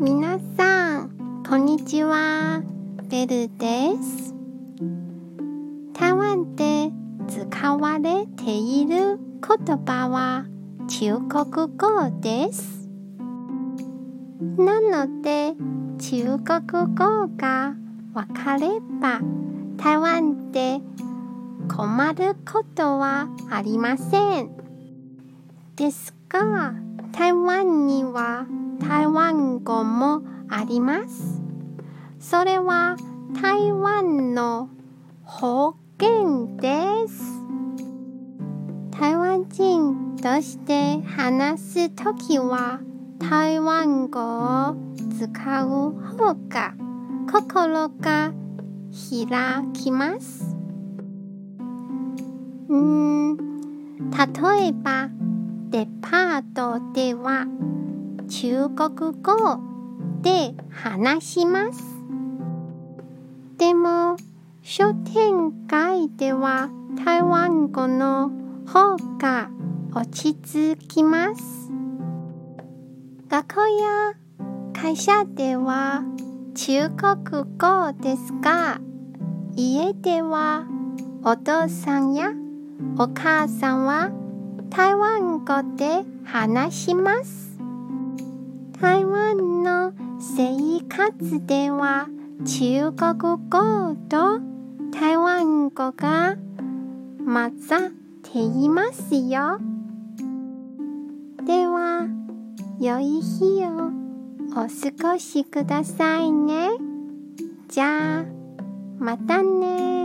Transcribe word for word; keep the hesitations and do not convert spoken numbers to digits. みなさん、こんにちは。ベルです。台湾で使われている言葉は中国語です。なので、中国語がわかれば、台湾で困ることはありません。ですが、台湾には台湾語もあります。それは台湾の方言です。台湾人として話すときは台湾語を使う方が心が開きます。うーん、例えばデパートでは中国語で話します。でも商店街では台湾語の方が落ち着きます。学校や会社では中国語ですが、家ではお父さんやお母さんは台湾語で話します。台湾の生活では中国語と台湾語が混ざっていますよ。では、良い日をお過ごしくださいね。じゃあ、またね。